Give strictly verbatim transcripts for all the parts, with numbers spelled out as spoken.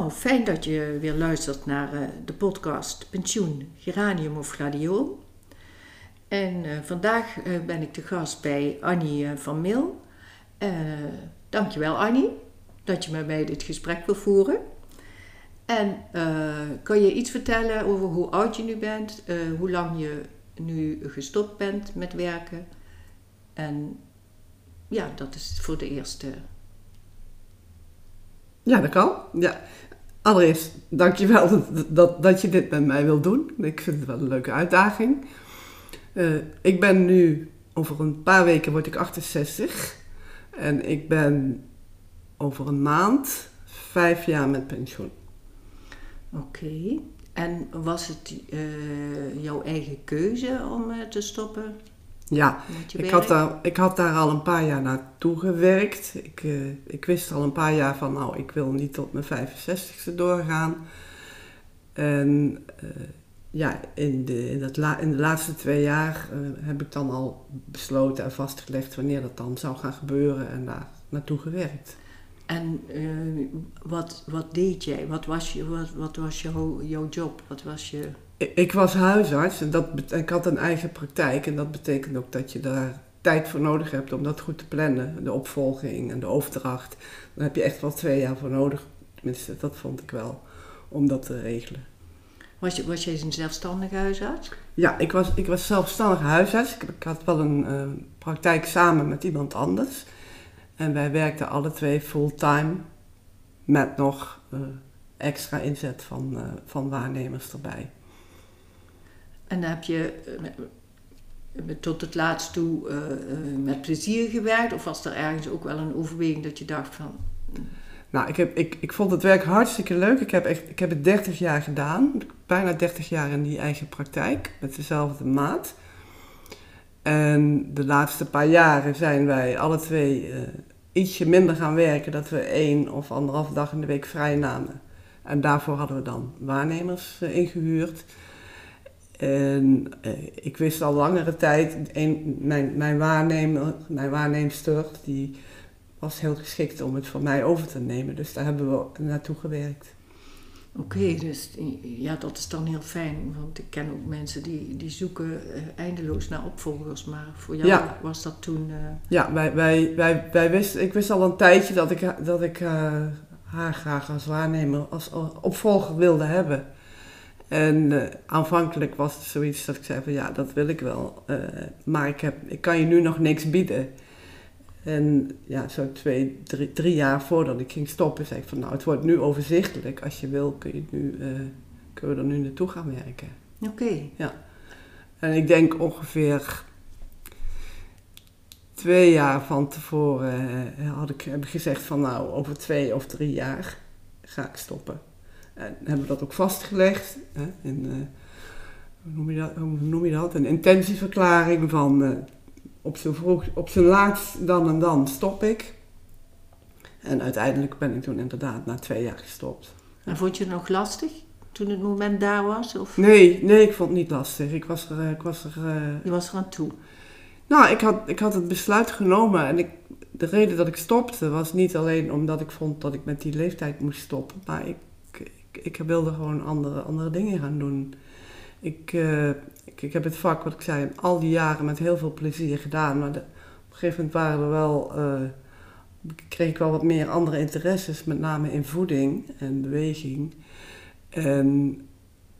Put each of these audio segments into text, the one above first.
Nou, fijn dat je weer luistert naar uh, de podcast Pensioen, Geranium of Gladiool. En uh, vandaag uh, ben ik te gast bij Annie uh, van Mil. Uh, dankjewel Annie, dat je met mij dit gesprek wil voeren. En uh, kan je iets vertellen over hoe oud je nu bent, uh, hoe lang je nu gestopt bent met werken? En ja, dat is voor de eerste... Ja, dat kan. Ja. Allereerst, dankjewel dat, dat, dat je dit met mij wilt doen. Ik vind het wel een leuke uitdaging. Uh, ik ben nu, over een paar weken word ik achtenzestig. En ik ben over een maand vijf jaar met pensioen. Oké. Okay. En was het uh, jouw eigen keuze om uh, te stoppen? Ja, ik had, daar, ik had daar al een paar jaar naartoe gewerkt. Ik, uh, ik wist al een paar jaar van, nou, ik wil niet tot mijn vijfenzestigste doorgaan. En uh, ja, in de, in, dat la, in de laatste twee jaar uh, heb ik dan al besloten en vastgelegd wanneer dat dan zou gaan gebeuren en daar naartoe gewerkt. En uh, wat, wat deed jij? Wat was, je, wat, wat was jou, jouw job? Wat was je... Ik was huisarts en, dat bet- en ik had een eigen praktijk. En dat betekent ook dat je daar tijd voor nodig hebt om dat goed te plannen. De opvolging en de overdracht. Daar heb je echt wel twee jaar voor nodig. Tenminste, dat vond ik wel, om dat te regelen. Was je, was jij een zelfstandige huisarts? Ja, ik was, ik was zelfstandige huisarts. Ik, ik had wel een uh, praktijk samen met iemand anders. En wij werkten alle twee fulltime met nog uh, extra inzet van, uh, van waarnemers erbij. En heb je tot het laatst toe uh, met plezier gewerkt? Of was er ergens ook wel een overweging dat je dacht van... Nou, ik, heb, ik, ik vond het werk hartstikke leuk. Ik heb, echt, ik heb het dertig jaar gedaan. Bijna dertig jaar in die eigen praktijk. Met dezelfde maat. En de laatste paar jaren zijn wij alle twee uh, ietsje minder gaan werken. Dat we één of anderhalf dag in de week vrij namen. En daarvoor hadden we dan waarnemers uh, ingehuurd. En eh, ik wist al langere tijd, een, mijn, mijn, waarnemer, mijn waarneemster, die was heel geschikt om het van mij over te nemen. Dus daar hebben we naartoe gewerkt. Oké, okay, dus ja, dat is dan heel fijn. Want ik ken ook mensen die, die zoeken eindeloos naar opvolgers. Maar voor jou ja. was dat toen... Uh... Ja, wij, wij, wij, wij wist, ik wist al een tijdje dat ik, dat ik uh, haar graag als waarnemer, als, als opvolger wilde hebben. En uh, aanvankelijk was het zoiets dat ik zei van ja, dat wil ik wel, uh, maar ik, heb, ik kan je nu nog niks bieden. En ja, zo twee, drie, drie jaar voordat ik ging stoppen, zei ik van nou, het wordt nu overzichtelijk. Als je wil, kun je nu, uh, kunnen we er nu naartoe gaan werken. Oké. Okay. Ja. En ik denk ongeveer twee jaar van tevoren uh, had ik, heb ik gezegd van nou, over twee of drie jaar ga ik stoppen. En hebben we dat ook vastgelegd, hè, in, uh, hoe, noem je dat, hoe noem je dat, een intentieverklaring van uh, op zijn vroeg, op zijn laatst dan en dan stop ik. En uiteindelijk ben ik toen inderdaad na twee jaar gestopt. En vond je het nog lastig toen het moment daar was? Of? Nee, nee, ik vond het niet lastig. Ik was er... Ik was er uh... Je was er aan toe? Nou, ik had, ik had het besluit genomen en ik... de reden dat ik stopte was niet alleen omdat ik vond dat ik met die leeftijd moest stoppen, maar ik... Ik wilde gewoon andere, andere dingen gaan doen. Ik, uh, ik, ik heb het vak, wat ik zei, al die jaren met heel veel plezier gedaan. Maar de, op een gegeven moment waren er wel, uh, kreeg ik wel wat meer andere interesses. Met name in voeding en beweging. En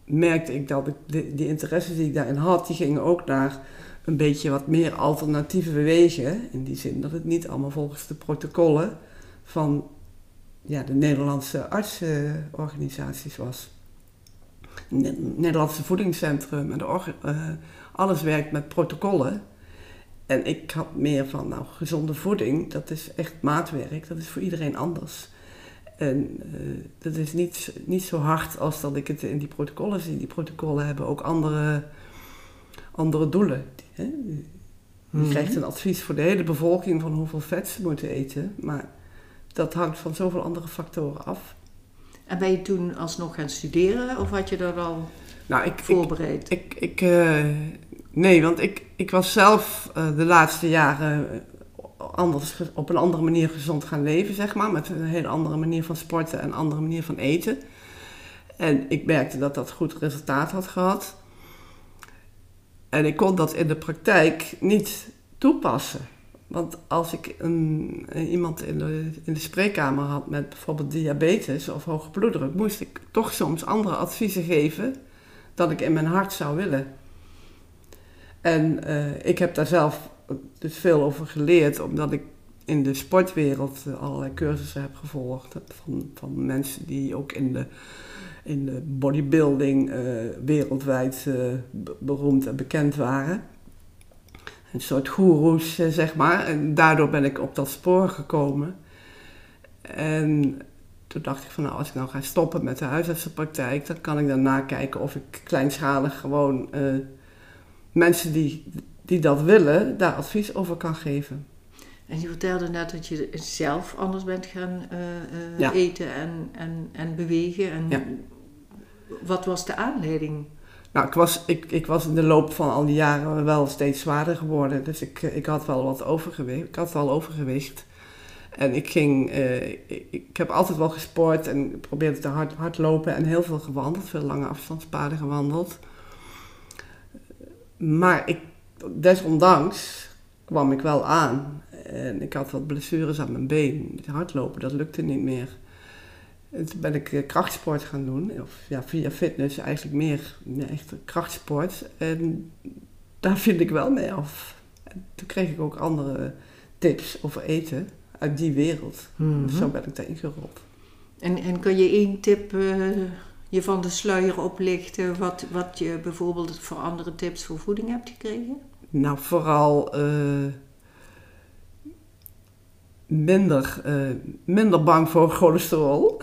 merkte ik dat ik de, die interesses die ik daarin had, die gingen ook naar een beetje wat meer alternatieve wegen. In die zin dat het niet allemaal volgens de protocollen van... ja, de Nederlandse artsenorganisaties was. Het Nederlandse voedingscentrum en de orga- uh, alles werkt met protocollen. En ik had meer van, nou, gezonde voeding, dat is echt maatwerk. Dat is voor iedereen anders. En uh, dat is niet, niet zo hard als dat ik het in die protocollen zie. Die protocollen hebben ook andere, andere doelen. Hè? Je mm-hmm. krijgt een advies voor de hele bevolking van hoeveel vet ze moeten eten, maar... dat hangt van zoveel andere factoren af. En ben je toen alsnog gaan studeren of had je dat al nou, ik, voorbereid? Ik, ik, ik, uh, nee, want ik, ik was zelf uh, de laatste jaren anders, op een andere manier gezond gaan leven, zeg maar. Met een hele andere manier van sporten en een andere manier van eten. En ik merkte dat dat goed resultaat had gehad. En ik kon dat in de praktijk niet toepassen. Want als ik een, iemand in de, in de spreekkamer had met bijvoorbeeld diabetes of hoge bloeddruk, moest ik toch soms andere adviezen geven dan ik in mijn hart zou willen. En uh, ik heb daar zelf dus veel over geleerd, omdat ik in de sportwereld allerlei cursussen heb gevolgd. Van, van mensen die ook in de, in de bodybuilding uh, wereldwijd uh, beroemd en bekend waren. Een soort goeroes, zeg maar. En daardoor ben ik op dat spoor gekomen. En toen dacht ik van, nou, als ik nou ga stoppen met de huisartsenpraktijk, dan kan ik daarna kijken of ik kleinschalig gewoon uh, mensen die, die dat willen, daar advies over kan geven. En je vertelde net dat je zelf anders bent gaan uh, uh, ja. eten en, en, en bewegen. En ja. Wat was de aanleiding? Nou, ik was, ik, ik was in de loop van al die jaren wel steeds zwaarder geworden. Dus ik, ik had wel wat overgewicht. Ik had wel overgewicht. En ik ging... Eh, ik, ik heb altijd wel gesport en probeerde te hard, hardlopen en heel veel gewandeld. Veel lange afstandspaden gewandeld. Maar ik, desondanks kwam ik wel aan. En ik had wat blessures aan mijn been. Het hardlopen, dat lukte niet meer. En toen ben ik krachtsport gaan doen, of ja, via fitness eigenlijk meer, ja, echt krachtsport. En daar viel ik wel mee af. En toen kreeg ik ook andere tips over eten uit die wereld. Mm-hmm. Zo ben ik daarin gerold. En, en kan je één tip uh, je van de sluier oplichten, wat, wat je bijvoorbeeld voor andere tips voor voeding hebt gekregen? Nou, vooral... Uh, Minder, uh, minder bang voor cholesterol.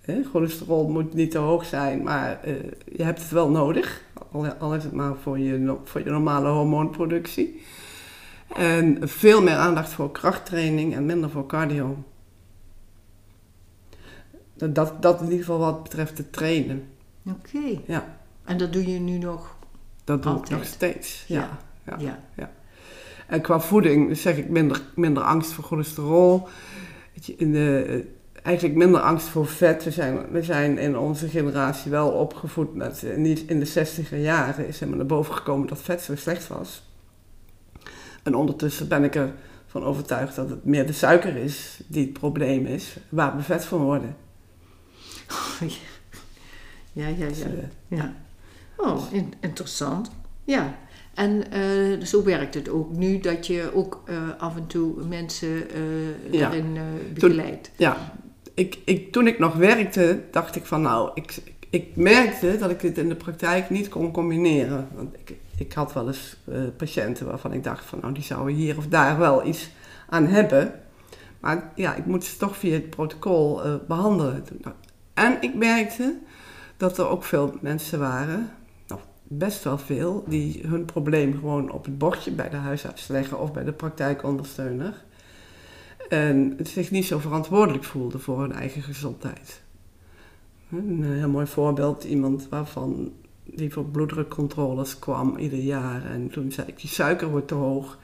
He, cholesterol moet niet te hoog zijn, maar uh, je hebt het wel nodig. Al, al is het maar voor je, voor je normale hormoonproductie. En veel meer aandacht voor krachttraining en minder voor cardio. Dat, dat in ieder geval wat betreft te trainen. Oké. Okay. Ja. En dat doe je nu nog? Dat doe altijd. Ik nog steeds, ja. ja. ja. ja. ja. En qua voeding zeg ik minder, minder angst voor cholesterol. In de, eigenlijk minder angst voor vet. We zijn, we zijn in onze generatie wel opgevoed met... In de zestiger jaren is helemaal naar boven gekomen dat vet zo slecht was. En ondertussen ben ik ervan overtuigd dat het meer de suiker is die het probleem is. Waar we vet van worden. Oh, ja, ja, ja. Dus, uh, ja. Oh, in, interessant. Ja. En uh, zo werkt het ook nu, dat je ook uh, af en toe mensen uh, ja. erin uh, begeleidt. Toen, ja, ik, ik, toen ik nog werkte, dacht ik van nou, ik, ik merkte dat ik dit in de praktijk niet kon combineren. Want ik, ik had wel eens uh, patiënten waarvan ik dacht van nou, die zouden hier of daar wel iets aan hebben. Maar ja, ik moet ze toch via het protocol uh, behandelen. En ik merkte dat er ook veel mensen waren... best wel veel, die hun probleem gewoon op het bordje bij de huisarts leggen of bij de praktijkondersteuner. En zich niet zo verantwoordelijk voelden voor hun eigen gezondheid. Een heel mooi voorbeeld, iemand waarvan die voor bloeddrukcontroles kwam ieder jaar. En toen zei ik, die suiker wordt te hoog.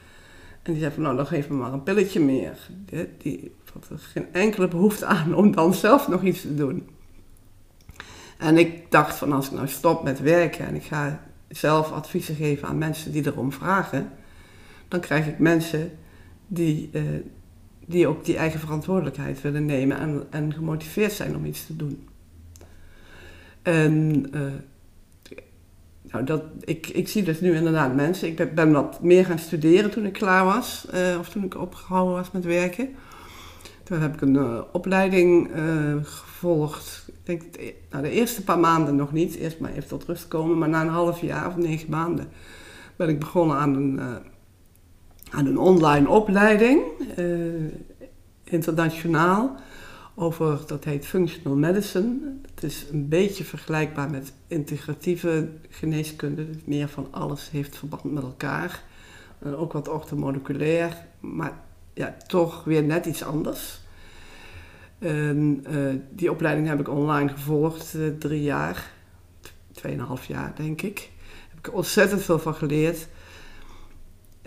En die zei van, nou dan geef me maar een pilletje meer. Die, die had er geen enkele behoefte aan om dan zelf nog iets te doen. En ik dacht van als ik nou stop met werken en ik ga zelf adviezen geven aan mensen die erom vragen, dan krijg ik mensen die, eh, die ook die eigen verantwoordelijkheid willen nemen en, en gemotiveerd zijn om iets te doen. En eh, nou dat, ik, ik zie dus nu inderdaad mensen, ik ben, ben wat meer gaan studeren toen ik klaar was, eh, of toen ik opgehouden was met werken. Toen heb ik een uh, opleiding uh, gevolgd. Ik denk, nou, de eerste paar maanden nog niet. Eerst maar even tot rust komen. Maar na een half jaar of negen maanden ben ik begonnen aan een, uh, aan een online opleiding. Uh, internationaal. Over, dat heet functional medicine. Het is een beetje vergelijkbaar met integratieve geneeskunde. Meer van alles heeft verband met elkaar. Uh, ook wat orthomoleculair. Maar... ja, toch weer net iets anders. En, uh, die opleiding heb ik online gevolgd, uh, drie jaar, t- tweeënhalf jaar denk ik. Daar heb ik er ontzettend veel van geleerd.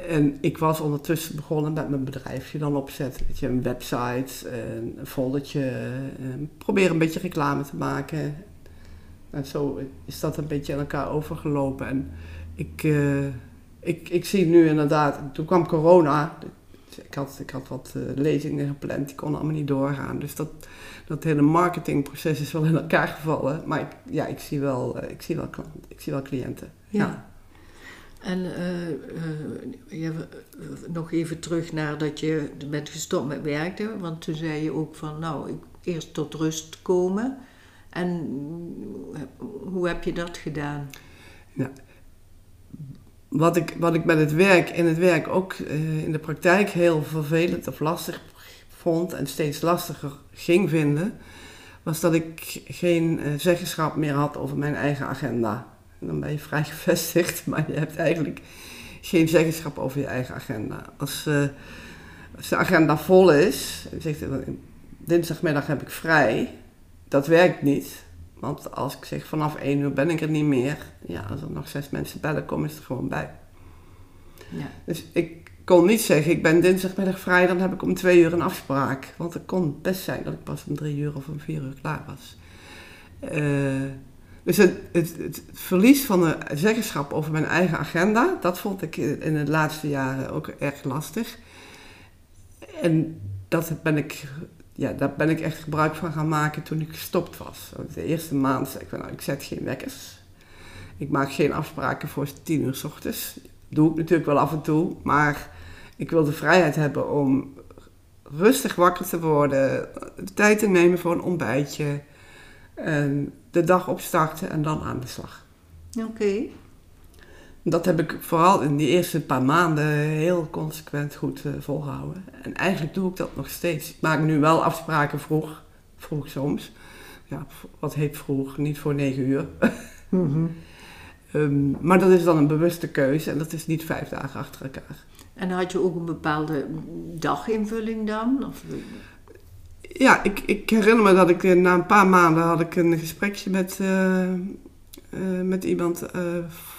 En ik was ondertussen begonnen met mijn bedrijfje dan opzetten. Weet je, een website, een foldertje, proberen een beetje reclame te maken. En zo is dat een beetje aan elkaar overgelopen. En ik, uh, ik, ik zie nu inderdaad, toen kwam corona. Dus ik, had, ik had wat uh, lezingen gepland, die konden allemaal niet doorgaan. Dus dat, dat hele marketingproces is wel in elkaar gevallen. Maar ik, ja, ik zie wel, uh, ik zie wel, ik zie wel cliënten. Ja. ja. En uh, uh, ja, nog even terug naar dat je bent gestopt met werken. Want toen zei je ook van, nou, ik, eerst tot rust komen. En hoe heb je dat gedaan? Nou, wat, ik, wat ik met het werk en het werk ook uh, in de praktijk heel vervelend of lastig vond en steeds lastiger ging vinden, was dat ik geen uh, zeggenschap meer had over mijn eigen agenda. En dan ben je vrij gevestigd, maar je hebt eigenlijk geen zeggenschap over je eigen agenda. Als, uh, als de agenda vol is, je zegt, dinsdagmiddag heb ik vrij. Dat werkt niet, want als ik zeg vanaf één uur ben ik er niet meer, ja, als er nog zes mensen bellen, komen ze er gewoon bij. Ja. Dus ik kon niet zeggen, ik ben dinsdagmiddag vrij, dan heb ik om twee uur een afspraak. Want het kon best zijn dat ik pas om drie uur of om vier uur klaar was. Uh, dus het, het, het verlies van de zeggenschap over mijn eigen agenda, dat vond ik in de laatste jaren ook erg lastig. En dat ben ik... Ja, daar ben ik echt gebruik van gaan maken toen ik gestopt was. De eerste maand zei ik van, nou, ik zet geen wekkers. Ik maak geen afspraken voor tien uur 's ochtends. Dat doe ik natuurlijk wel af en toe. Maar ik wil de vrijheid hebben om rustig wakker te worden. De tijd te nemen voor een ontbijtje. En de dag opstarten en dan aan de slag. Oké. Okay. Dat heb ik vooral in die eerste paar maanden heel consequent goed uh, volgehouden. En eigenlijk doe ik dat nog steeds. Ik maak nu wel afspraken vroeg, vroeg soms. Ja, wat heet vroeg? Niet voor negen uur. Mm-hmm. um, maar dat is dan een bewuste keuze en dat is niet vijf dagen achter elkaar. En had je ook een bepaalde daginvulling dan? Of... Ja, ik, ik herinner me dat ik na een paar maanden had ik een gesprekje met, uh, uh, met iemand... Uh,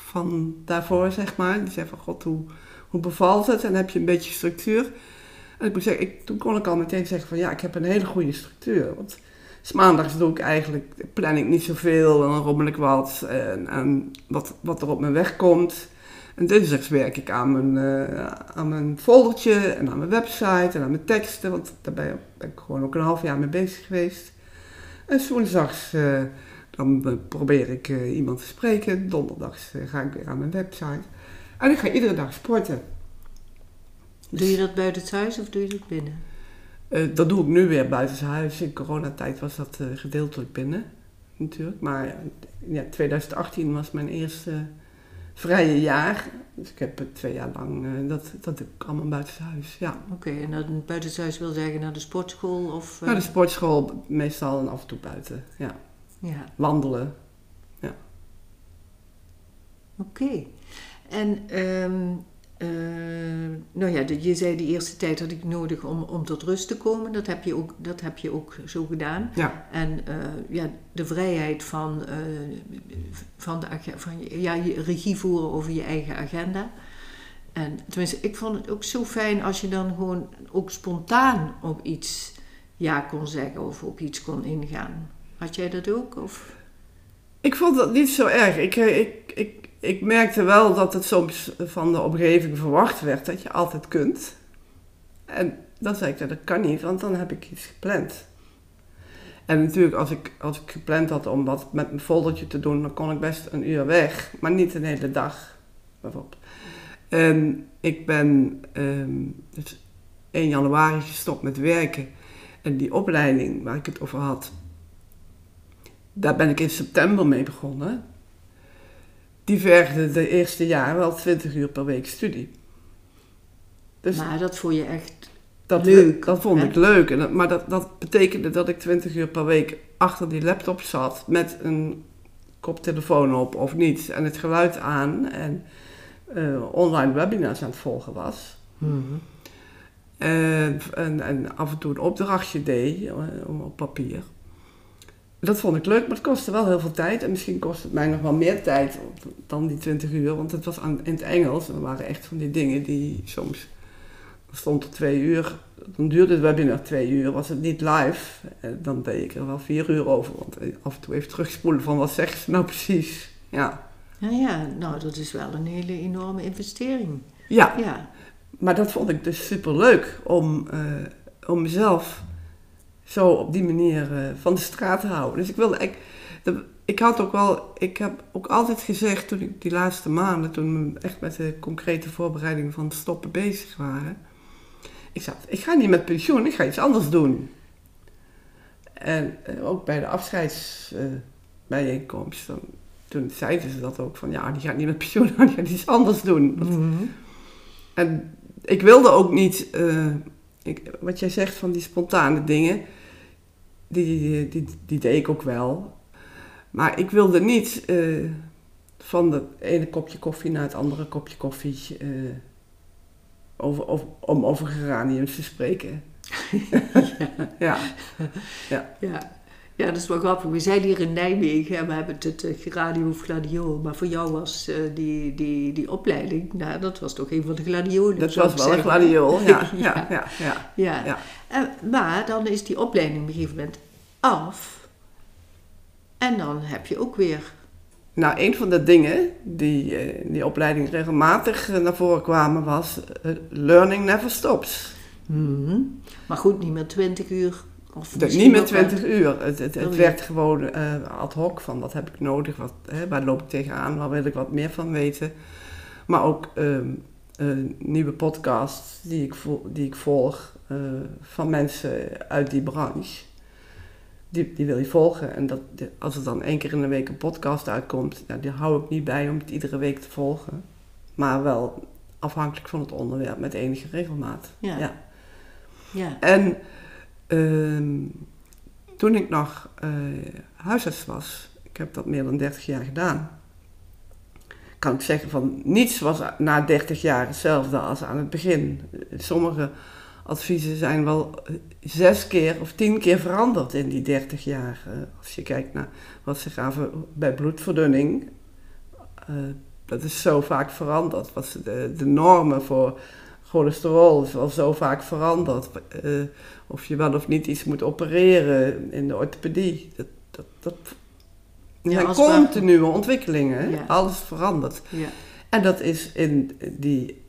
van daarvoor, zeg maar. Die zei van, god, hoe, hoe bevalt het? En heb je een beetje structuur? En ik moet zeggen, ik, toen kon ik al meteen zeggen van, ja, ik heb een hele goede structuur. Want 's maandags doe ik eigenlijk, plan ik niet zoveel en dan rommel ik wat. En, en wat, wat er op mijn weg komt. En dinsdags werk ik aan mijn, uh, aan mijn foldertje en aan mijn website en aan mijn teksten. Want daar ben ik gewoon ook een half jaar mee bezig geweest. En woensdags... Uh, Dan probeer ik uh, iemand te spreken. Donderdags uh, ga ik weer aan mijn website. En ik ga iedere dag sporten. Dus, doe je dat buitenshuis of doe je dat binnen? Uh, dat doe ik nu weer buitenshuis. In coronatijd was dat uh, gedeeltelijk binnen. Natuurlijk. Maar ja, twintig achttien was mijn eerste uh, vrije jaar. Dus ik heb uh, twee jaar lang... Uh, dat, dat doe ik allemaal buitenshuis, ja. Oké, okay, en dat buitenshuis wil zeggen naar de sportschool? Of, uh... Naar de sportschool meestal en af en toe buiten, ja. Ja. Wandelen, ja. Oké. Okay. En, um, uh, nou ja, je zei de eerste tijd had ik nodig om, om tot rust te komen. Dat heb je ook, dat heb je ook zo gedaan. Ja. En uh, ja, de vrijheid van, uh, van, de, van ja, je regie voeren over je eigen agenda. En tenminste, ik vond het ook zo fijn als je dan gewoon ook spontaan op iets ja kon zeggen of op iets kon ingaan. Had jij dat ook? Of? Ik vond dat niet zo erg. Ik, ik, ik, ik merkte wel dat het soms van de omgeving verwacht werd dat je altijd kunt. En dan zei ik, dat kan niet, want dan heb ik iets gepland. En natuurlijk, als ik, als ik gepland had om wat met mijn foldertje te doen, dan kon ik best een uur weg, maar niet een hele dag. Bijvoorbeeld. En ik ben um, dus één januari gestopt met werken. En die opleiding waar ik het over had... Daar ben ik in september mee begonnen. Die vergde de eerste jaar wel twintig uur per week studie. Dus maar dat vond je echt dat leuk. Dat vond hè? ik leuk. En dat, maar dat, dat betekende dat ik twintig uur per week achter die laptop zat... met een koptelefoon op of niet. En het geluid aan. En uh, online webinars aan het volgen was. Mm-hmm. En, en, en af en toe een opdrachtje deed op papier... dat vond ik leuk, maar het kostte wel heel veel tijd. En misschien kostte het mij nog wel meer tijd dan die twintig uur. Want het was aan, in het Engels. En dat waren echt van die dingen die soms... stond er twee uur. Dan duurde het webinar twee uur. Was het niet live, dan deed ik er wel vier uur over. Want af en toe even terugspoelen van wat zegt ze nou precies. Ja. Nou ja, nou dat is wel een hele enorme investering. Ja, ja. Maar dat vond ik dus superleuk. Om, uh, om mezelf zo op die manier uh, van de straat te houden. Dus ik wilde ik, de, ik had ook wel, ik heb ook altijd gezegd toen ik die laatste maanden, toen we echt met de concrete voorbereiding van stoppen bezig waren. Ik zei, ik ga niet met pensioen, ik ga iets anders doen. En uh, ook bij de afscheidsbijeenkomst, uh, toen zeiden ze dat ook van, ja, die gaat niet met pensioen, die gaat iets anders doen. Dat, mm-hmm. En ik wilde ook niet, uh, ik, wat jij zegt van die spontane dingen, die, die, die, die deed ik ook wel. Maar ik wilde niet uh, van het ene kopje koffie naar het andere kopje koffie... Uh, Over, over, om over geraniums te spreken. Ja. Ja. Ja. Ja. Ja, dat is wel grappig. We zijn hier in Nijmegen en we hebben het uh, Geranium of Gladiool. Maar voor jou was uh, die, die, die opleiding, nou, dat was toch een van de gladiolen. Dat was wel zeggen. Een gladiool, ja. Ja. Ja. Ja. Ja. Ja. Ja. En, maar dan is die opleiding op een gegeven moment af. En dan heb je ook weer... Nou, een van de dingen die in die opleiding regelmatig naar voren kwamen was... Uh, learning never stops. Mm-hmm. Maar goed, niet meer twintig uur? Of de, niet meer twintig uit... uur. Het, het, het werd gewoon uh, ad hoc van wat heb ik nodig, wat, hè, waar loop ik tegenaan, waar wil ik wat meer van weten. Maar ook uh, uh, nieuwe podcasts die ik, vo- die ik volg uh, van mensen uit die branche... Die, die wil je volgen. En dat, als er dan één keer in de week een podcast uitkomt... Nou, die hou ik niet bij om het iedere week te volgen. Maar wel afhankelijk van het onderwerp met enige regelmaat. Ja. Ja. Ja. En uh, toen ik nog uh, huisarts was... Ik heb dat meer dan dertig jaar gedaan. Kan ik zeggen van niets was na dertig jaar hetzelfde als aan het begin. Sommige... adviezen zijn wel zes keer of tien keer veranderd in die dertig jaar. Als je kijkt naar wat ze gaven bij bloedverdunning. Uh, dat is zo vaak veranderd. Wat ze de, de normen voor cholesterol is wel zo vaak veranderd. Uh, of je wel of niet iets moet opereren in de orthopedie. Dat, dat, dat zijn ja, continue we... ontwikkelingen. Ja. Alles verandert. Ja. En dat is in die...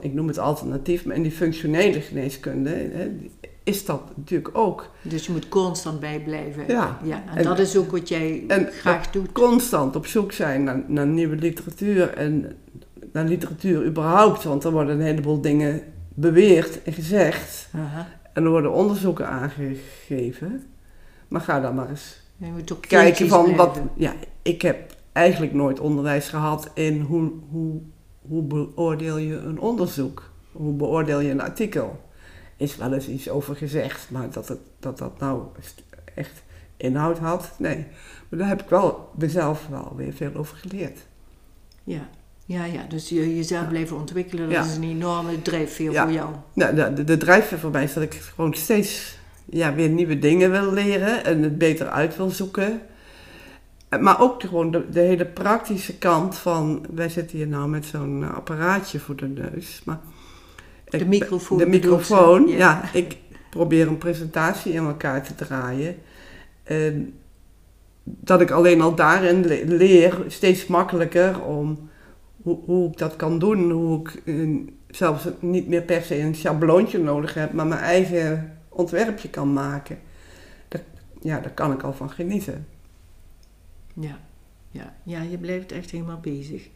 ik noem het alternatief, maar in die functionele geneeskunde hè, is dat natuurlijk ook. Dus je moet constant bijblijven. Ja. Ja, en, en dat is ook wat jij en, graag doet. Constant op zoek zijn naar, naar nieuwe literatuur en naar literatuur überhaupt. Want er worden een heleboel dingen beweerd en gezegd. Aha. En er worden onderzoeken aangegeven. Maar ga dan maar eens je moet ook kijken van wat... Ja, ik heb eigenlijk nooit onderwijs gehad in hoe... hoe Hoe beoordeel je een onderzoek? Hoe beoordeel je een artikel? Is wel eens iets over gezegd, maar dat het, dat, dat nou echt inhoud had, nee. Maar daar heb ik wel mezelf wel weer veel over geleerd. Ja, ja, ja. Dus je, jezelf ja. blijven ontwikkelen, dat ja. is een enorme drijfveer ja. voor jou. Ja, de, de, de drijfveer voor mij is dat ik gewoon steeds ja, weer nieuwe dingen wil leren en het beter uit wil zoeken. Maar ook de, gewoon de, de hele praktische kant van... Wij zitten hier nou met zo'n apparaatje voor de neus. Maar ik, de microfoon. De microfoon, ja. ja. Ik probeer een presentatie in elkaar te draaien. En dat ik alleen al daarin leer steeds makkelijker... om hoe, hoe ik dat kan doen. Hoe ik eh, zelfs niet meer per se een schabloontje nodig heb... maar mijn eigen ontwerpje kan maken. Dat, ja, daar kan ik al van genieten. Ja, ja, ja, je blijft echt helemaal bezig.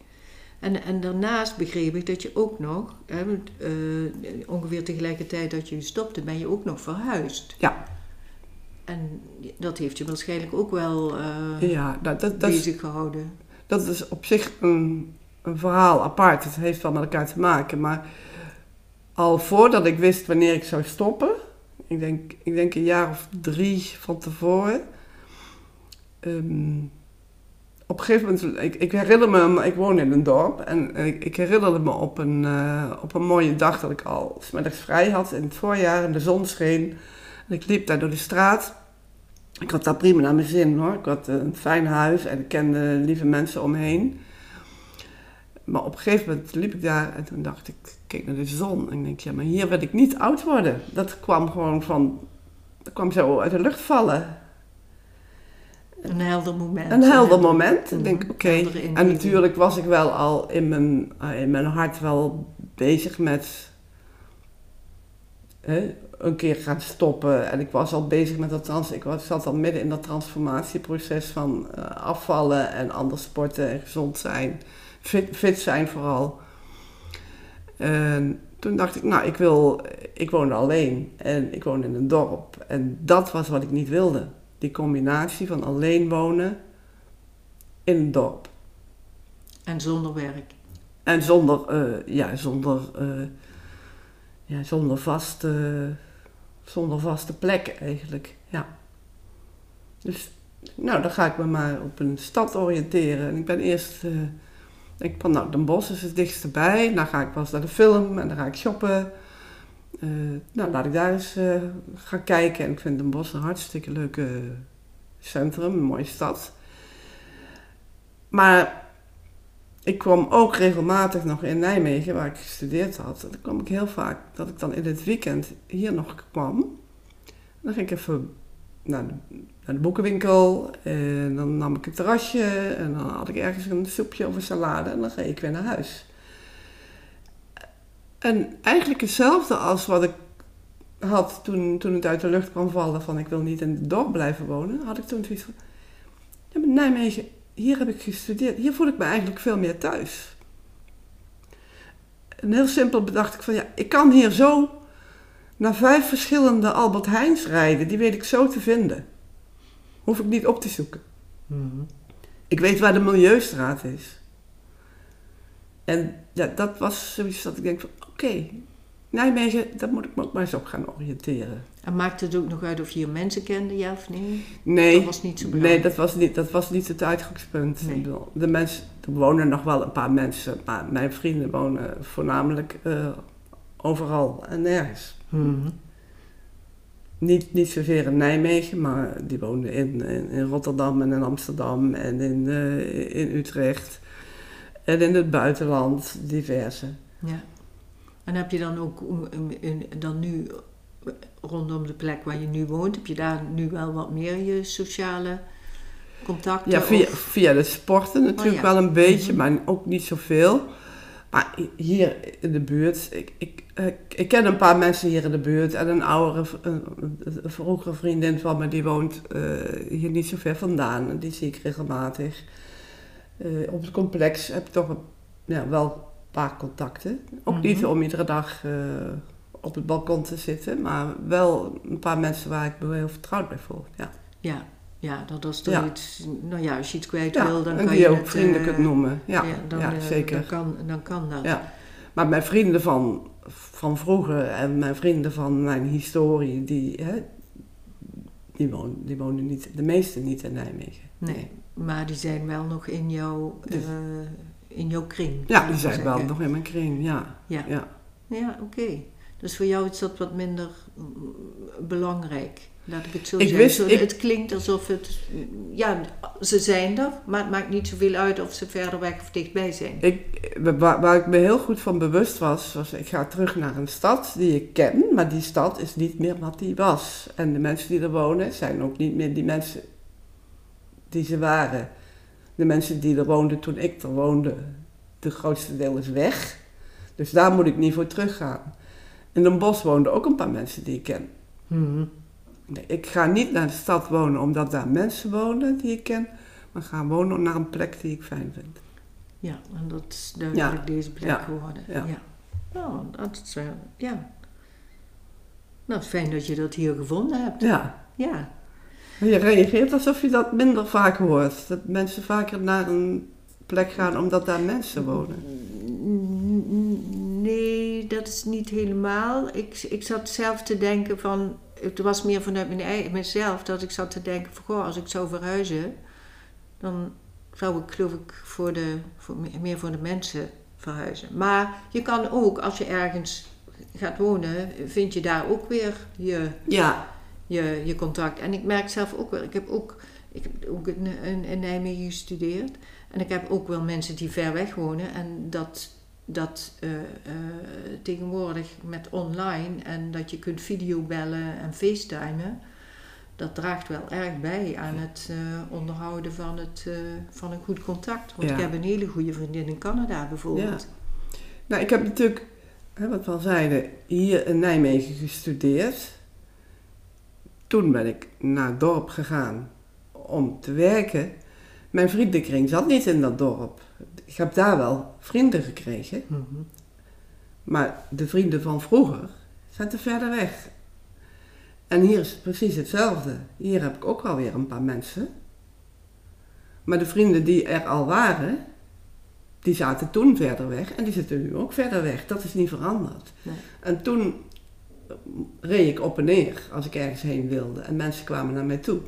En, en daarnaast begreep ik dat je ook nog, hè, uh, ongeveer tegelijkertijd dat je stopte, ben je ook nog verhuisd. Ja. En dat heeft je waarschijnlijk ook wel uh, ja, dat, dat, dat, bezig gehouden. Dat is op zich een, een verhaal apart, het heeft wel met elkaar te maken. Maar al voordat ik wist wanneer ik zou stoppen, ik denk, ik denk een jaar of drie van tevoren... Um, op een gegeven moment, ik, ik herinner me, ik woon in een dorp en ik, ik herinnerde me op een, uh, op een mooie dag dat ik al 's middags vrij had in het voorjaar en de zon scheen. En ik liep daar door de straat Ik had daar prima naar mijn zin hoor. Ik had een fijn huis en ik kende lieve mensen omheen. Maar op een gegeven moment liep ik daar en toen dacht ik, keek naar de zon. En ik denk, ja, maar hier wil ik niet oud worden. Dat kwam gewoon van, dat kwam zo uit de lucht vallen. Een helder moment. Een helder moment. Ik denk, oké. Okay. En natuurlijk was ik wel al in mijn, in mijn hart wel bezig met hè, een keer gaan stoppen. En ik was al bezig met dat trans. Ik was, zat al midden in dat transformatieproces van uh, afvallen en anders sporten en gezond zijn. Fit, fit zijn vooral. En toen dacht ik, nou, ik wil, ik woonde alleen. En ik woonde in een dorp. En dat was wat ik niet wilde. Die combinatie van alleen wonen in een dorp. En zonder werk. En zonder, uh, ja, zonder, uh, ja, zonder vaste, uh, zonder vaste plek eigenlijk, ja. Dus, nou, dan ga ik me maar op een stad oriënteren. En ik ben eerst, uh, ik van, nou, Den Bosch is het dichtst bij. Dan ga ik pas naar de film en dan ga ik shoppen. Uh, nou, laat ik daar eens uh, gaan kijken. En ik vind Den Bosch een hartstikke leuke centrum, een mooie stad. Maar ik kwam ook regelmatig nog in Nijmegen, waar ik gestudeerd had. En dan kwam ik heel vaak dat ik dan in het weekend hier nog kwam. Dan ging ik even naar de, naar de boekenwinkel. En dan nam ik een terrasje. En dan had ik ergens een soepje of een salade. En dan ging ik weer naar huis. En eigenlijk hetzelfde als wat ik had toen, toen het uit de lucht kwam vallen van ik wil niet in het dorp blijven wonen, had ik toen zoiets van, ja, maar Nijmegen, hier heb ik gestudeerd, hier voel ik me eigenlijk veel meer thuis. En heel simpel bedacht ik van, ja, ik kan hier zo naar vijf verschillende Albert Heijns rijden, die weet ik zo te vinden. Hoef ik niet op te zoeken. Mm-hmm. Ik weet waar de Milieustraat is. En ja, dat was zoiets dat ik denk van, oké, okay, Nijmegen, daar moet ik me ook maar eens op gaan oriënteren. En maakte het ook nog uit of je hier mensen kende, ja of nee? Nee, dat was niet, zo nee, dat was niet, dat was niet het uitgangspunt. Nee. De mensen, er wonen nog wel een paar mensen, maar mijn vrienden wonen voornamelijk uh, overal en nergens. Mm-hmm. Niet, niet zozeer in Nijmegen, maar die woonden in, in, in Rotterdam en in Amsterdam en in, uh, in Utrecht. En in het buitenland, diverse. Ja. En heb je dan ook dan nu rondom de plek waar je nu woont, heb je daar nu wel wat meer je sociale contacten? Ja, via, via de sporten natuurlijk oh, ja. wel een beetje, mm-hmm. maar ook niet zoveel. Maar hier in de buurt, ik, ik, ik ken een paar mensen hier in de buurt en een oudere, een, een vroegere vriendin van me, die woont uh, hier niet zo ver vandaan en die zie ik regelmatig. Uh, op het complex heb ik toch een, ja, wel een paar contacten. Ook mm-hmm. niet om iedere dag uh, op het balkon te zitten, maar wel een paar mensen waar ik me heel vertrouwd bij voel. Ja, ja, ja dat als er ja. iets, nou ja, als je iets kwijt ja, wil, dan kan je ook het, vrienden uh, kunt noemen. Ja, ja, dan, ja zeker. Dan kan, dan kan dat. Ja. Maar mijn vrienden van, van vroeger en mijn vrienden van mijn historie, die, hè, die, wonen, die wonen niet, de meeste niet in Nijmegen. Nee. Maar die zijn wel nog in jouw, dus, uh, in jouw kring. Ja, die zijn zeggen. wel nog in mijn kring, ja. Ja, ja. ja oké. Okay. Dus voor jou is dat wat minder belangrijk. Laat ik het zo ik zeggen. Wist, zo, ik... Het klinkt alsof het... Ja, ze zijn er, maar het maakt niet zoveel uit of ze verder weg of dichtbij zijn. Ik, waar, waar ik me heel goed van bewust was, was ik ga terug naar een stad die ik ken, maar die stad is niet meer wat die was. En de mensen die er wonen zijn ook niet meer die mensen... die ze waren. De mensen die er woonden toen ik er woonde, de grootste deel is weg. Dus daar moet ik niet voor teruggaan. In Den Bosch woonden ook een paar mensen die ik ken. Mm-hmm. Nee, ik ga niet naar de stad wonen omdat daar mensen wonen die ik ken, maar ga wonen naar een plek die ik fijn vind. Ja, en dat is duidelijk ja. deze plek ja. geworden. Ja. Ja. Oh, dat is, uh, ja. Nou, fijn dat je dat hier gevonden hebt. Ja. Ja. Je reageert alsof je dat minder vaak hoort. Dat mensen vaker naar een plek gaan omdat daar mensen wonen. Nee, dat is niet helemaal. Ik, ik zat zelf te denken van... Het was meer vanuit mijn, mezelf dat ik zat te denken van... Goh, als ik zou verhuizen, dan zou ik geloof ik voor de, voor, meer voor de mensen verhuizen. Maar je kan ook, als je ergens gaat wonen, vind je daar ook weer je... Ja. je, je contact. En ik merk zelf ook wel, ik heb ook, ik heb ook in, in, in Nijmegen gestudeerd. En ik heb ook wel mensen die ver weg wonen. En dat, dat uh, uh, tegenwoordig met online en dat je kunt videobellen en facetimen. Dat draagt wel erg bij aan het uh, onderhouden van, het, uh, van een goed contact. Want ja. ik heb een hele goede vriendin in Canada bijvoorbeeld. Ja. Nou, ik heb natuurlijk, hè, wat we al zeiden, hier in Nijmegen gestudeerd. Toen ben ik naar het dorp gegaan om te werken. Mijn vriendenkring zat niet in dat dorp. Ik heb daar wel vrienden gekregen. Mm-hmm. Maar de vrienden van vroeger zijn te verder weg. En hier is het precies hetzelfde. Hier heb ik ook alweer een paar mensen. Maar de vrienden die er al waren, die zaten toen verder weg. En die zitten nu ook verder weg. Dat is niet veranderd. Nee. En toen reed ik op en neer als ik ergens heen wilde. En mensen kwamen naar mij toe.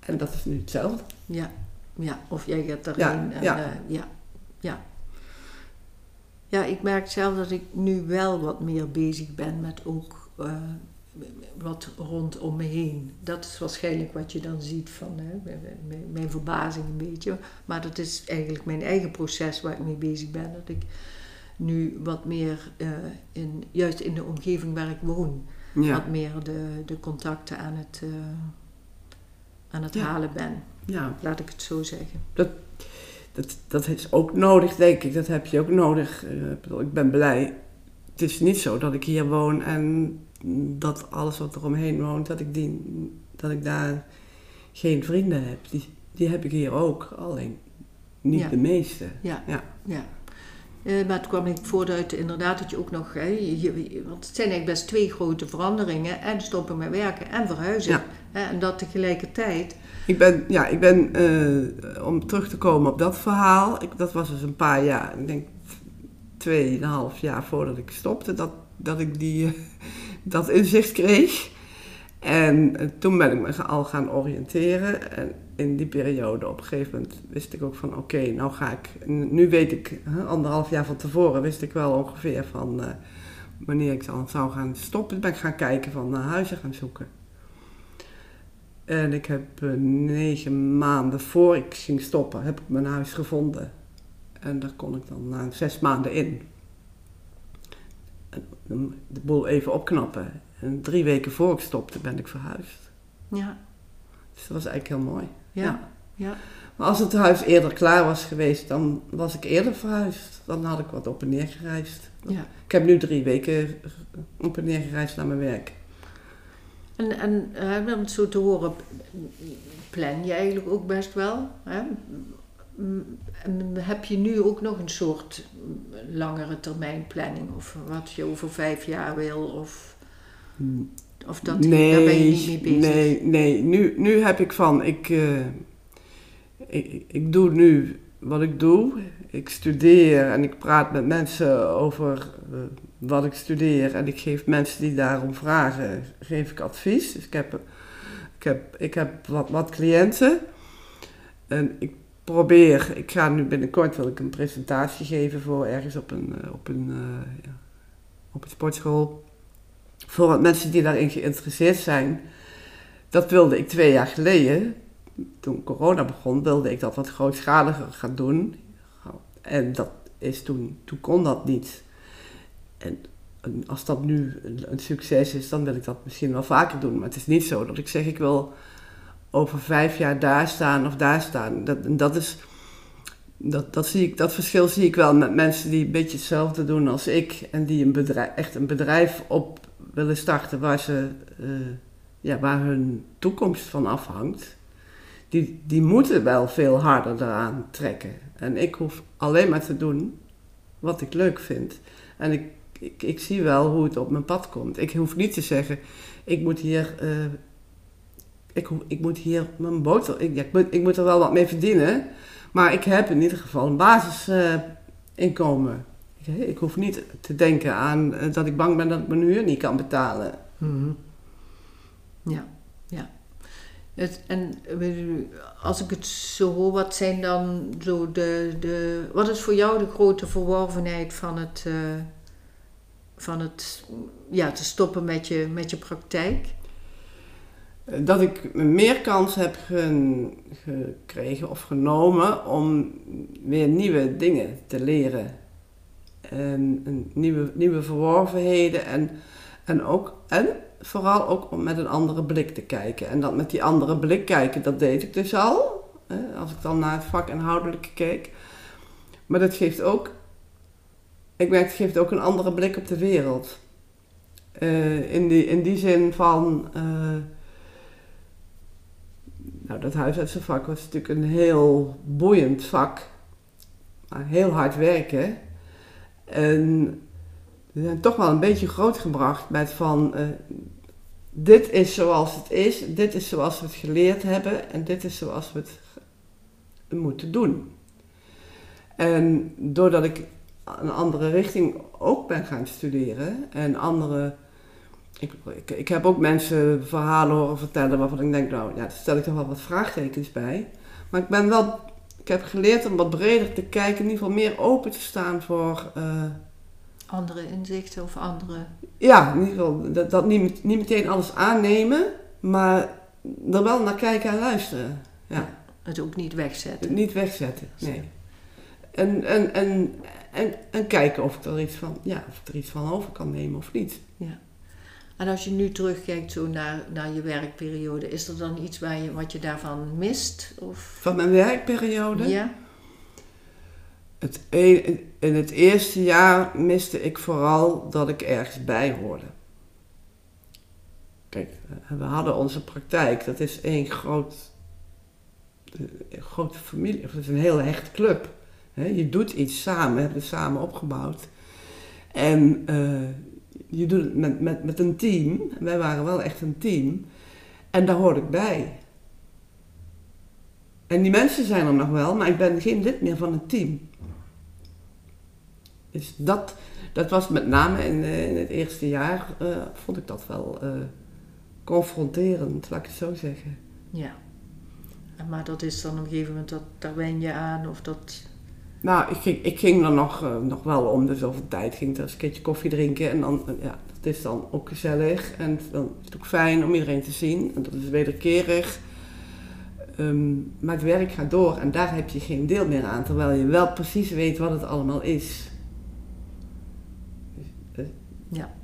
En dat is nu hetzelfde. Ja, ja. Of jij gaat erheen. Ja. Ja. Uh, ja. ja. Ja, ik merk zelf dat ik nu wel wat meer bezig ben met ook... Uh, wat rondom me heen. Dat is waarschijnlijk wat je dan ziet van hè, mijn, mijn verbazing een beetje. Maar dat is eigenlijk mijn eigen proces waar ik mee bezig ben. Dat ik nu wat meer, uh, in, juist in de omgeving waar ik woon, ja. wat meer de, de contacten aan het, uh, aan het ja. halen ben. Ja. Laat ik het zo zeggen. Dat, dat, dat is ook nodig, denk ik. Dat heb je ook nodig. Uh, ik ben blij. Het is niet zo dat ik hier woon en dat alles wat er omheen woont, dat ik, die, dat ik daar geen vrienden heb. Die, die heb ik hier ook, alleen niet ja. de meeste. Ja, ja. ja. Uh, maar het kwam ik vooruit inderdaad dat je ook nog... Hè, je, want het zijn eigenlijk best twee grote veranderingen. En stoppen met werken en verhuizen. Ja. Hè, en dat tegelijkertijd. Ik ben, ja, ik ben uh, om terug te komen op dat verhaal. Ik, dat was dus een paar jaar, ik denk... tweeënhalf jaar voordat ik stopte, dat, dat ik die, dat inzicht kreeg. En toen ben ik me al gaan oriënteren. En in die periode, op een gegeven moment, wist ik ook van oké, okay, nou ga ik... Nu weet ik, anderhalf jaar van tevoren, wist ik wel ongeveer van uh, wanneer ik dan zou gaan stoppen. Toen ben ik gaan kijken van naar huizen gaan zoeken. En ik heb uh, negen maanden voor ik ging stoppen, heb ik mijn huis gevonden. En daar kon ik dan na zes maanden in. De boel even opknappen. En drie weken voor ik stopte ben ik verhuisd. Ja. Dus dat was eigenlijk heel mooi. Ja. ja. ja. Maar als het huis eerder klaar was geweest, dan was ik eerder verhuisd. Dan had ik wat op en neer gereisd. Ja. Ik heb nu drie weken op en neer gereisd naar mijn werk. En, en hè, om het zo te horen, plan je eigenlijk ook best wel, hè? Heb je nu ook nog een soort langere termijn planning? Of wat je over vijf jaar wil? Of, of dat, nee, daar ben je niet mee bezig? Nee, nee. Nu, nu heb ik van... Ik, uh, ik, ik doe nu wat ik doe. Ik studeer en ik praat met mensen over uh, wat ik studeer. En ik geef mensen die daarom vragen, geef ik advies. Dus ik heb, ik heb, ik heb wat, wat cliënten. En ik... Probeer, ik ga nu binnenkort wil ik een presentatie geven voor ergens op een, op een, uh, ja, op een sportschool. Voor mensen die daarin geïnteresseerd zijn. Dat wilde ik twee jaar geleden, toen corona begon, wilde ik dat wat grootschaliger gaan doen. En dat is toen, toen kon dat niet. En als dat nu een, een succes is, dan wil ik dat misschien wel vaker doen. Maar het is niet zo dat ik zeg ik wil... over vijf jaar daar staan of daar staan. Dat, dat, is, dat, dat, zie ik, dat verschil zie ik wel met mensen die een beetje hetzelfde doen als ik... en die een bedrijf, echt een bedrijf op willen starten waar, ze, uh, ja, waar hun toekomst van afhangt. Die, die moeten wel veel harder eraan trekken. En ik hoef alleen maar te doen wat ik leuk vind. En ik, ik, ik zie wel hoe het op mijn pad komt. Ik hoef niet te zeggen, ik moet hier... Uh, Ik, ik moet hier mijn boter... Ik, ja, ik, moet, ik moet er wel wat mee verdienen. Maar ik heb in ieder geval een basisinkomen. Uh, ik, ik hoef niet te denken aan uh, dat ik bang ben dat ik mijn huur niet kan betalen. Mm-hmm. Ja, ja. Het, en als ik het zo hoor, wat zijn dan zo de... de wat is voor jou de grote verworvenheid van het... Uh, van het ja, te stoppen met je, met je praktijk? Dat ik meer kans heb ge, gekregen of genomen om weer nieuwe dingen te leren. En, en nieuwe, nieuwe verworvenheden en, en, ook, en vooral ook om met een andere blik te kijken. En dat met die andere blik kijken, dat deed ik dus al. Hè, als ik dan naar het vak inhoudelijke keek. Maar dat geeft ook, ik merk, het geeft ook een andere blik op de wereld. Uh, in, die, in die zin van... Uh, Nou, dat huisartsenvak was natuurlijk een heel boeiend vak. Maar heel hard werken. En we zijn toch wel een beetje grootgebracht met van... Uh, dit is zoals het is, dit is zoals we het geleerd hebben... en dit is zoals we het moeten doen. En doordat ik een andere richting ook ben gaan studeren... en andere... Ik, ik, ik heb ook mensen verhalen horen vertellen waarvan ik denk, nou ja, daar stel ik toch wel wat vraagtekens bij. Maar ik ben wel, ik heb geleerd om wat breder te kijken, in ieder geval meer open te staan voor... Uh, andere inzichten of andere... Ja, in ieder geval dat, dat niet, niet meteen alles aannemen, maar er wel naar kijken en luisteren. Ja. Ja, het ook niet wegzetten. Het niet wegzetten, nee. En, en, en, en, en kijken of ik er iets van, ja, of ik er iets van over kan nemen of niet. Ja. En als je nu terugkijkt zo naar, naar je werkperiode, is er dan iets waar je, wat je daarvan mist? Of? Van mijn werkperiode? Ja. Het een, in het eerste jaar miste ik vooral dat ik ergens bij hoorde. Kijk, we hadden onze praktijk. Dat is één groot, een grote familie. Dat is een heel hecht club. Je doet iets samen, hebben we samen opgebouwd. En... Uh, Je doet het met, met, met een team. Wij waren wel echt een team. En daar hoorde ik bij. En die mensen zijn er nog wel, maar ik ben geen lid meer van het team. Dus dat, dat was met name in, in het eerste jaar, uh, vond ik dat wel uh, confronterend, laat ik het zo zeggen. Ja. Maar dat is dan op een gegeven moment, dat, daar wen je aan of dat... Nou, ik ging, ik ging er nog, uh, nog wel om, dus over de tijd ging ik er eens een keertje koffie drinken. En dan, ja, dat is dan ook gezellig. En dan is het ook fijn om iedereen te zien. En dat is wederkerig. Um, maar het werk gaat door en daar heb je geen deel meer aan. Terwijl je wel precies weet wat het allemaal is. Ja,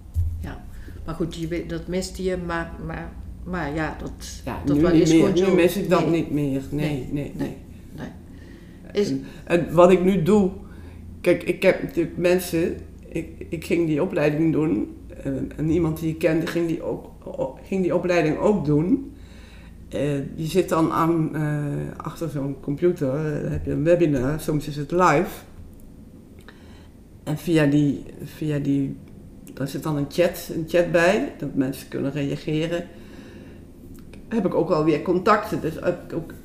ja. Maar goed, je, dat miste je, maar, maar, maar ja, dat, ja, dat nu wel is meer. Goed. Nu zo... mis ik dat nee. niet meer. Nee, nee, nee. nee. nee. Is... En, en wat ik nu doe, kijk, ik heb natuurlijk mensen, ik, ik ging die opleiding doen en, en iemand die ik kende ging die, ook, ging die opleiding ook doen. Uh, die zit dan aan, uh, achter zo'n computer, dan heb je een webinar, soms is het live. En via die, via die daar zit dan een chat, een chat bij, dat mensen kunnen reageren. Heb ik ook alweer contacten. Dus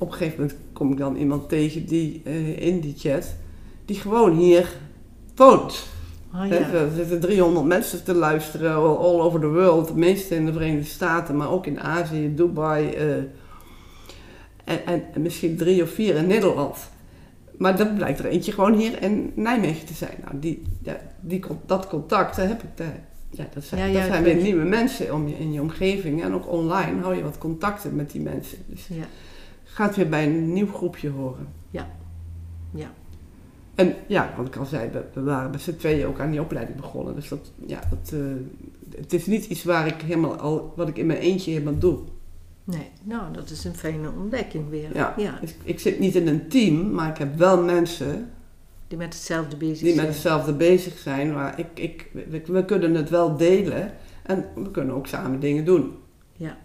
op een gegeven moment kom ik dan iemand tegen die uh, in die chat, die gewoon hier woont. Oh, ja. Er zitten driehonderd mensen te luisteren, all, all over the world. De meeste in de Verenigde Staten, maar ook in Azië, Dubai. Uh, en, en, en misschien drie of vier in Nederland. Maar dan blijkt er eentje gewoon hier in Nijmegen te zijn. Nou, die, ja, die, dat contact dat heb ik daar. Ja, dat zijn, ja, ja, dat zijn weer nieuwe mensen om je, in je omgeving. En ook online hou je wat contacten met die mensen. Dus ja. Gaat weer bij een nieuw groepje horen. Ja. ja. En ja, want ik al zei, we, we waren met z'n tweeën ook aan die opleiding begonnen. Dus dat, ja, dat, uh, het is niet iets waar ik helemaal al, wat ik in mijn eentje helemaal doe. Nee, nou, dat is een fijne ontdekking weer. Ja, ja. Dus ik zit niet in een team, maar ik heb wel mensen... Die met hetzelfde bezig zijn. Die met hetzelfde bezig zijn, maar ik, ik, we, we kunnen het wel delen en we kunnen ook samen dingen doen. Ja.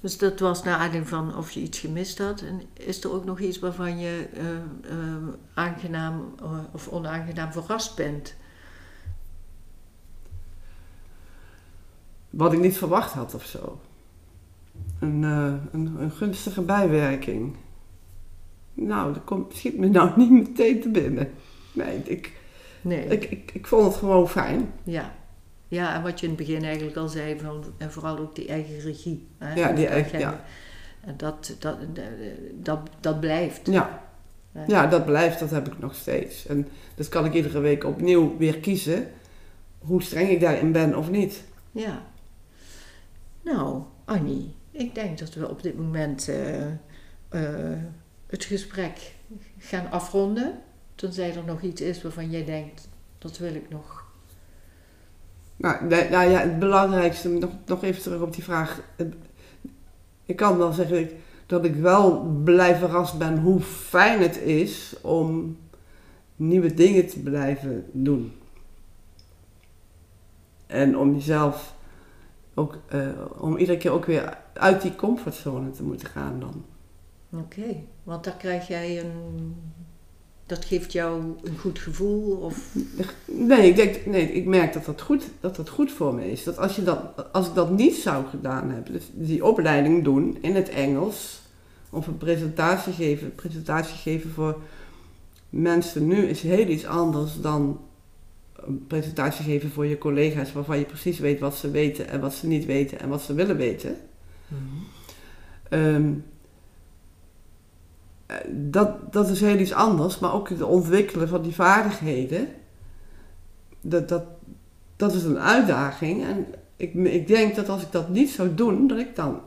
Dus dat was naar aanleiding van of je iets gemist had. En is er ook nog iets waarvan je uh, uh, aangenaam uh, of onaangenaam verrast bent? Wat ik niet verwacht had of zo. Een, uh, een, een gunstige bijwerking. Nou, dat komt, schiet me nou niet meteen te binnen. Nee, ik, nee. Ik, ik, ik vond het gewoon fijn. Ja. Ja, en wat je in het begin eigenlijk al zei, van, en vooral ook die eigen regie. Hè? Ja, die eigen, ja. En dat, dat, dat, dat blijft. Ja. Ja. ja, dat blijft, dat heb ik nog steeds. En dat kan ik iedere week opnieuw weer kiezen. hoe streng ik daarin ben of niet. Ja. Nou, Annie, ik denk dat we op dit moment uh, uh, het gesprek gaan afronden. Tenzij er nog iets is waarvan jij denkt, dat wil ik nog. Nou, nou ja, het belangrijkste, nog, nog even terug op die vraag. Ik kan wel zeggen dat ik wel blij verrast ben hoe fijn het is om nieuwe dingen te blijven doen. En om jezelf ook, uh, om iedere keer ook weer uit die comfortzone te moeten gaan dan. Oké, okay, want daar krijg jij een... Dat geeft jou een goed gevoel? Of? Nee, ik denk, nee, ik merk dat dat, goed, dat dat goed voor me is. Dat als, je dat, als ik dat niet zou gedaan hebben, dus die opleiding doen in het Engels, of een presentatie geven. Presentatie geven voor mensen nu is heel iets anders dan een presentatie geven voor je collega's, waarvan je precies weet wat ze weten en wat ze niet weten en wat ze willen weten. Mm-hmm. Um, Dat, dat is heel iets anders, maar ook het ontwikkelen van die vaardigheden, dat, dat, dat is een uitdaging. En ik, ik denk dat als ik dat niet zou doen, dat ik dan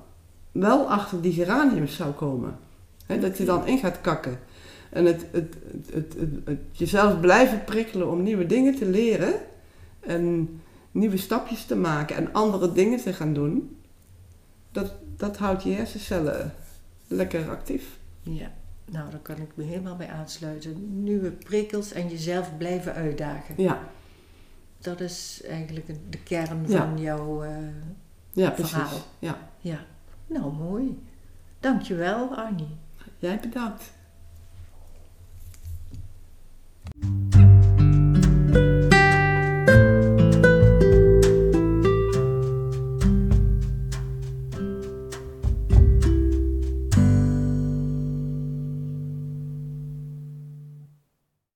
wel achter die geraniums zou komen. He, dat je dan in gaat kakken. En het, het, het, het, het, het jezelf blijven prikkelen om nieuwe dingen te leren en nieuwe stapjes te maken en andere dingen te gaan doen, dat, dat houdt je hersencellen lekker actief. Ja. Nou, daar kan ik me helemaal bij aansluiten. Nieuwe prikkels en jezelf blijven uitdagen. Ja. Dat is eigenlijk de kern ja. van jouw uh, ja, verhaal. Precies. Ja. Ja. Nou, mooi. Dankjewel, Annie. Jij bedankt.